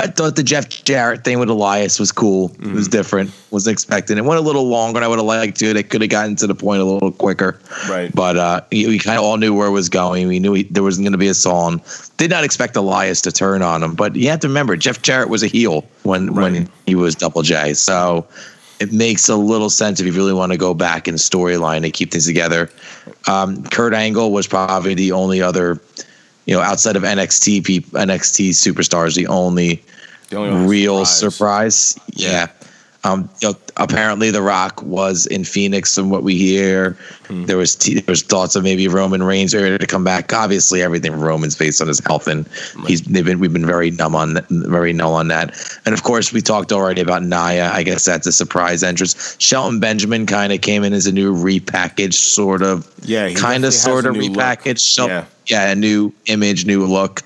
I thought the Jeff Jarrett thing with Elias was cool. Mm-hmm. It was different. Wasn't expecting. It went a little longer than I would have liked to. It could have gotten to the point a little quicker. Right. But uh, we kind of all knew where it was going. We knew he, there wasn't going to be a song. Did not expect Elias to turn on him. But you have to remember, Jeff Jarrett was a heel when right. when he was Double J. So. It makes a little sense if you really want to go back in storyline and keep things together. Um, Kurt Angle was probably the only other, you know, outside of N X T people, N X T superstars, the only, the only real surprise. surprise. Yeah. Um, you know, apparently The Rock was in Phoenix from what we hear. Hmm. There was t- there was thoughts of maybe Roman Reigns ready to come back. Obviously, everything Roman's based on his health, and right. he's they've been we've been very numb on that, very null on that. And of course, we talked already about Nia. I guess that's a surprise entrance. Shelton Benjamin kind of came in as a new repackaged sort of, yeah, kind of sort of repackaged, so, yeah. yeah, a new image, new look.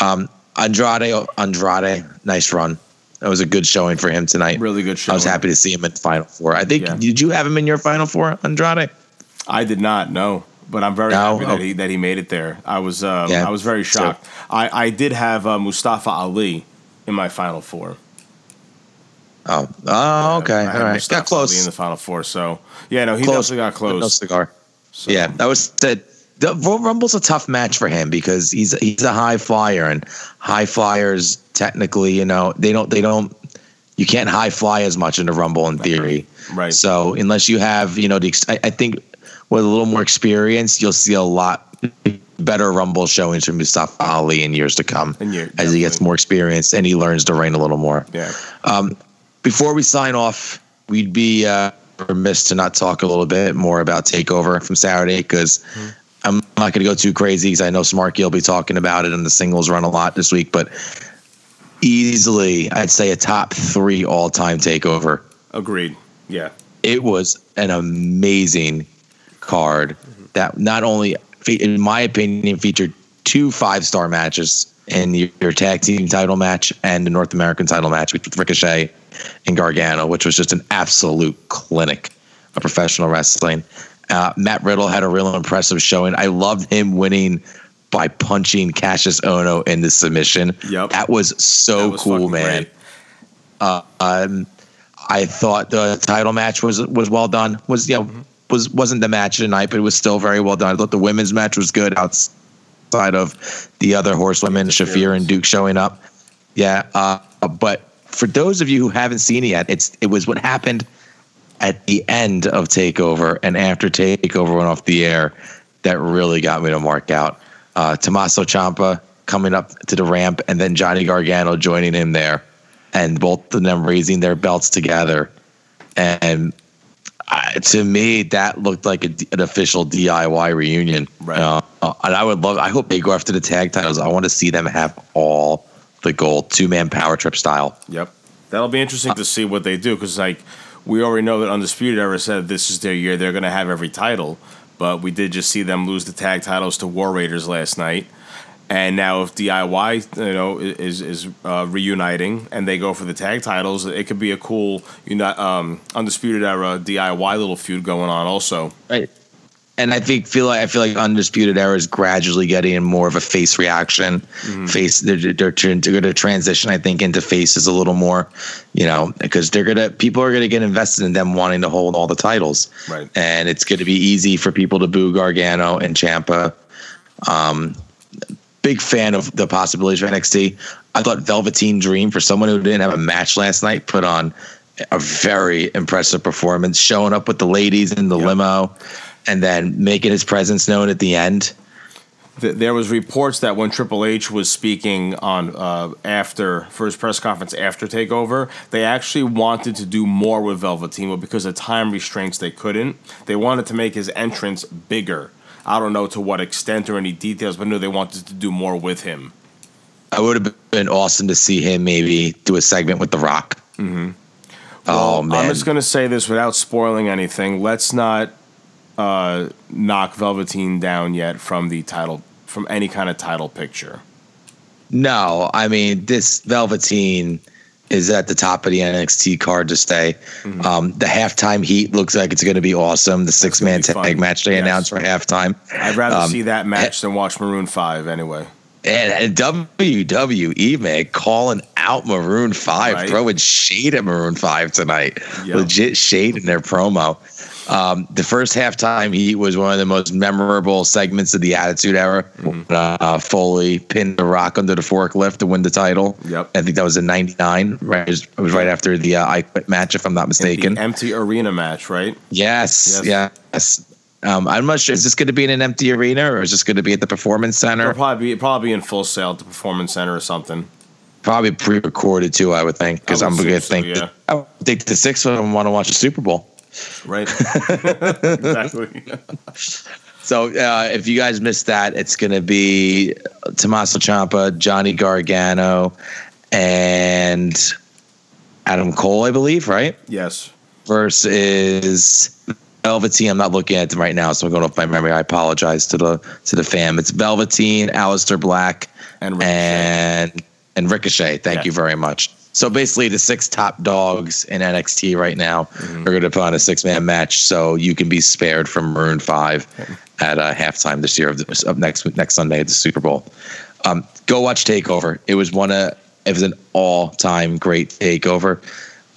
Um, Andrade, Andrade, nice run. That was a good showing for him tonight. Really good showing. I was happy to see him in Final Four. I think, yeah. Did you have him in your Final Four, Andrade? I did not, no. But I'm very no? happy that, oh. he, that he made it there. I was um, yeah. I was very shocked. I, I did have uh, Mustafa Ali in my Final Four. Oh, oh okay. I, I All right. Mustafa got close. Ali in the Final Four, so. Yeah, no, he close. definitely got close. No cigar. So. Yeah, that was the, the Royal Rumble's a tough match for him because he's he's a high flyer, and high flyers technically, you know, they don't they don't you can't high fly as much in the Rumble in theory. Right. So unless you have, you know, the I, I think with a little more experience, you'll see a lot better Rumble showings from Mustafa Ali in years to come year, as he gets more experience and he learns to reign a little more. Yeah. Um, before we sign off, we'd be uh, remiss to not talk a little bit more about Takeover from Saturday because. Mm-hmm. I'm not going to go too crazy because I know Smarky will be talking about it in the singles run a lot this week, but easily I'd say a top three all-time Takeover. Agreed. Yeah. It was an amazing card mm-hmm. that not only, in my opinion, featured two five-star matches in your tag team title match and the North American title match with Ricochet and Gargano, which was just an absolute clinic of professional wrestling. Uh, Matt Riddle had a real impressive showing. I loved him winning by punching Cassius Ohno in the submission. Yep. That was so that was cool, man. Uh, um, I thought the title match was was well done. Was yeah, mm-hmm. was wasn't the match tonight, but it was still very well done. I thought the women's match was good outside of the other horsewomen, Shafir and Duke showing up. Yeah, uh, but for those of you who haven't seen it yet, it's it was what happened at the end of TakeOver and after TakeOver went off the air that really got me to mark out. Uh, Tommaso Ciampa coming up to the ramp and then Johnny Gargano joining him there and both of them raising their belts together. And uh, to me, that looked like a, an official D I Y reunion. Right. Uh, and I would love, I hope they go after the tag titles. I want to see them have all the gold, two man power trip style. Yep. That'll be interesting uh, to see what they do because, like, we already know that Undisputed Era said this is their year. They're going to have every title. But we did just see them lose the tag titles to War Raiders last night. And now if D I Y, you know, is is uh, reuniting and they go for the tag titles, it could be a cool you know, um, Undisputed Era D I Y little feud going on also. Right. And I think feel like I feel like Undisputed Era is gradually getting more of a face reaction. Mm-hmm. Face they're, they're, they're going to transition, I think, into faces a little more, you know, because they're gonna people are going to get invested in them wanting to hold all the titles, right? And it's going to be easy for people to boo Gargano and Ciampa. Um, big fan of the possibilities for N X T. I thought Velveteen Dream, for someone who didn't have a match last night, put on a very impressive performance, showing up with the ladies in the yep. limo. And then making his presence known at the end. There was reports that when Triple H was speaking on uh, after for his press conference after TakeOver, they actually wanted to do more with Velveteen, but because of time restraints, they couldn't. They wanted to make his entrance bigger. I don't know to what extent or any details, but no, they wanted to do more with him. It would have been awesome to see him maybe do a segment with The Rock. Mm-hmm. Well, oh man! I'm just gonna say this without spoiling anything. Let's not. Uh, knock Velveteen down yet from the title, from any kind of title picture. No, I mean, this Velveteen is at the top of the N X T card to stay. Mm-hmm. Um, the halftime heat looks like it's going to be awesome. The six man tag fun. match they yes. announced for halftime. I'd rather um, see that match than watch Maroon five anyway. And, and W W E, man, calling out Maroon five, right. Throwing shade at Maroon five tonight. Yep. Legit shade in their promo. Um, the first halftime heat was one of the most memorable segments of the Attitude Era. Mm-hmm. Uh, Foley pinned The Rock under the forklift to win the title. Yep. I think that was in ninety-nine. Right, it was, it was right after the uh, I Quit match, if I'm not mistaken. The empty arena match, right? Yes, yes. yes. Um, I'm not sure. Is this going to be in an empty arena, or is this going to be at the Performance Center? It'll probably be, probably in Full Sail at the Performance Center or something. Probably pre-recorded too, I would think, because I'm going to think. Yeah. I would think the six of them want to watch the Super Bowl. Right. Exactly. So uh, if you guys missed that, it's going to be Tommaso Ciampa, Johnny Gargano, and Adam Cole, I believe, right? Yes. Versus Velveteen. I'm not looking at them right now, so I'm going off my memory. I apologize to the to the fam. It's Velveteen, Aleister Black, and Ricochet. And, and Ricochet. Thank yeah. you very much. So basically, the six top dogs in N X T right now mm-hmm. are going to put on a six-man match, so you can be spared from Maroon Five at uh, halftime this year of, the, of next next Sunday at the Super Bowl. Um, go watch Takeover. It was one of it was an all-time great Takeover.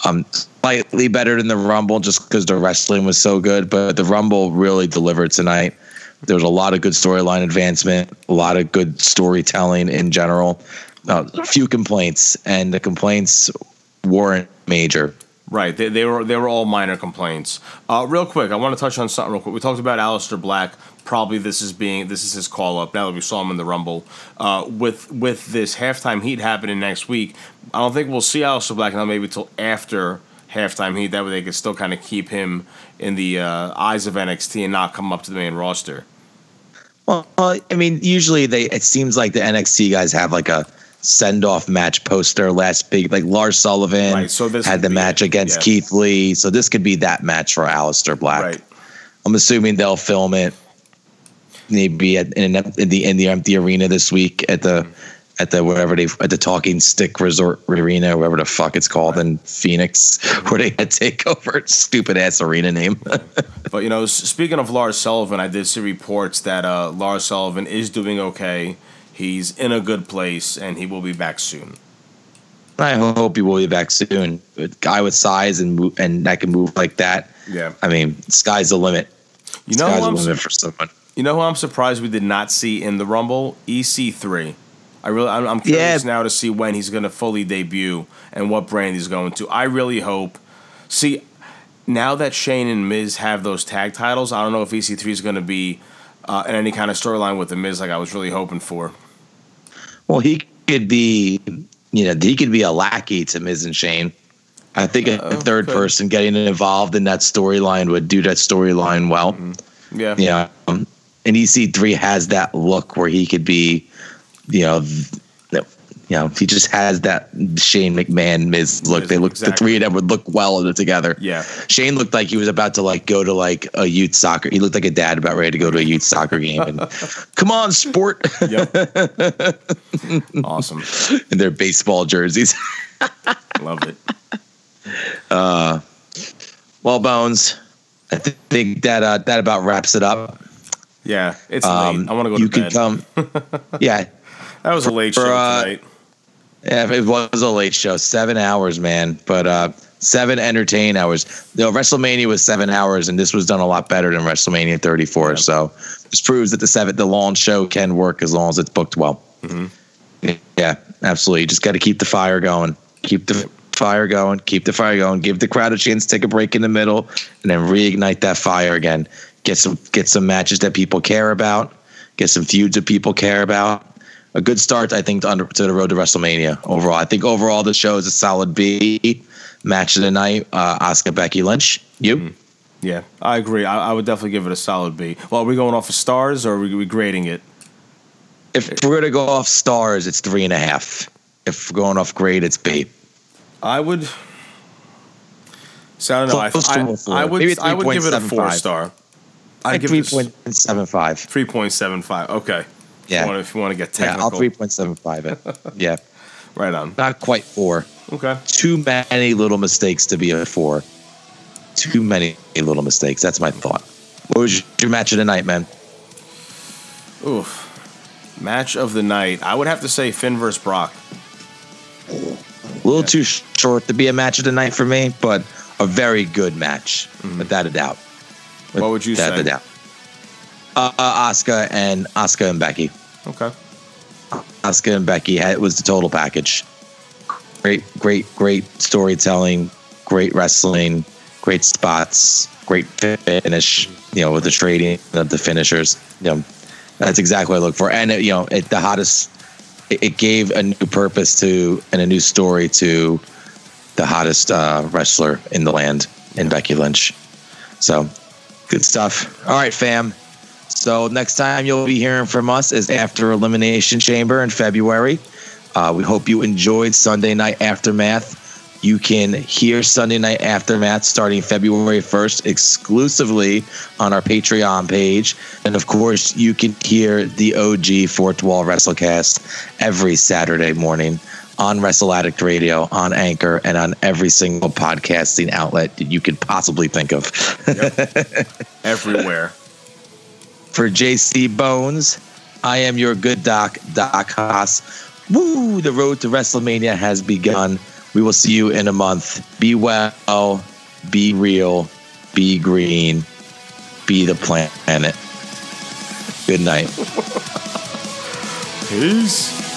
Um, slightly better than the Rumble, just because the wrestling was so good, but the Rumble really delivered tonight. There was a lot of good storyline advancement, a lot of good storytelling in general. Uh, a few complaints, and the complaints weren't major. Right, they, they were they were all minor complaints. Uh, real quick, I want to touch on something real quick. We talked about Aleister Black. Probably this is being this is his call up. Now that we saw him in the Rumble, uh, with with this halftime heat happening next week, I don't think we'll see Aleister Black now maybe till after halftime heat. That way they could still kind of keep him in the uh, eyes of N X T and not come up to the main roster. Well, I mean, usually they it seems like the N X T guys have like a send-off match poster last big like Lars Sullivan right, so this had the match it. against yeah. Keith Lee, so this could be that match for Aleister Black. Right. I'm assuming they'll film it maybe at, in, an, in the in the empty arena this week at the at the wherever they at the Talking Stick Resort Arena, whatever the fuck it's called in Phoenix, where they had Takeover. Stupid ass arena name. But you know, speaking of Lars Sullivan, I did see reports that uh, Lars Sullivan is doing okay. He's in a good place, and he will be back soon. I hope he will be back soon. A guy with size and move, and that can move like that. Yeah, I mean, sky's the limit. You know, sky's the limit for someone. You know who I'm surprised we did not see in the Rumble? E C three. I really, I'm, I'm curious yeah. now to see when he's going to fully debut and what brand he's going to. I really hope. See, now that Shane and Miz have those tag titles, I don't know if E C three is going to be uh, in any kind of storyline with the Miz like I was really hoping for. Well, he could be, you know, he could be a lackey to Miz and Shane. I think a uh, third okay. person getting involved in that storyline would do that storyline well. Mm-hmm. Yeah. Yeah. Um, and E C three has that look where he could be, you know, you know, he just has that Shane McMahon Miz look. They look exactly. The three of them would look well together. Yeah, Shane looked like he was about to like go to like a youth soccer. He looked like a dad about ready to go to a youth soccer game. And come on, sport! Yep. Awesome. In their baseball jerseys. Love it. Uh, well, Bones, I th- think that uh, that about wraps it up. Yeah, it's um, late. I want to go. You to bed. Can come. Yeah. That was a late for, show tonight. Uh, yeah, it was a late show. Seven hours, man. But uh, seven entertain hours. You know, WrestleMania was seven hours, and this was done a lot better than WrestleMania thirty-four. Yeah. So this proves that the seven, the long show can work as long as it's booked well. Mm-hmm. Yeah, absolutely. You just got to keep the fire going. Keep the fire going. Keep the fire going. Give the crowd a chance to take a break in the middle, and then reignite that fire again. Get some get some matches that people care about. Get some feuds that people care about. A good start, I think, to, under, to the road to WrestleMania overall. I think overall the show is a solid B. Match of the night, uh, Asuka, Becky Lynch. You? Mm-hmm. Yeah, I agree. I, I would definitely give it a solid B. Well, are we going off of stars or are we, we grading it? If we're going to go off stars, it's three and a half. If we're going off grade, it's B. I would. So I don't know. I, I, I would, I would give it a four star. I'd give it three point seven five. three point seven five. Okay. Yeah. If you, want, if you want to get technical. Yeah, I'll three point seven five it. Yeah. Right on. Not quite four. Okay. Too many little mistakes to be a four. Too many little mistakes. That's my thought. What was your match of the night, man? Oof. Match of the night. I would have to say Finn versus Brock. A little yeah. too short to be a match of the night for me, but a very good match, mm-hmm. without a doubt. With what would you say? Without a doubt. Uh, Asuka and Asuka and Becky. Okay. Asuka and Becky, it was the total package. Great, great, great storytelling, great wrestling, great spots, great finish. You know, with the trading of the finishers. You know, that's exactly what I look for. And it, you know, it the hottest. It, it gave a new purpose to and a new story to the hottest uh, wrestler in the land, in Becky Lynch. So, good stuff. All right, fam. So next time you'll be hearing from us is after Elimination Chamber in February. Uh, we hope you enjoyed Sunday Night Aftermath. You can hear Sunday Night Aftermath starting February first exclusively on our Patreon page. And, of course, you can hear the O G Fourth Wall Wrestlecast every Saturday morning on Wrestle Addict Radio, on Anchor, and on every single podcasting outlet that you could possibly think of. Yep. Everywhere. For J C Bones, I am your good doc, Doc Haas. Woo! The road to WrestleMania has begun. We will see you in a month. Be well, be real, be green, be the planet. Good night. Peace.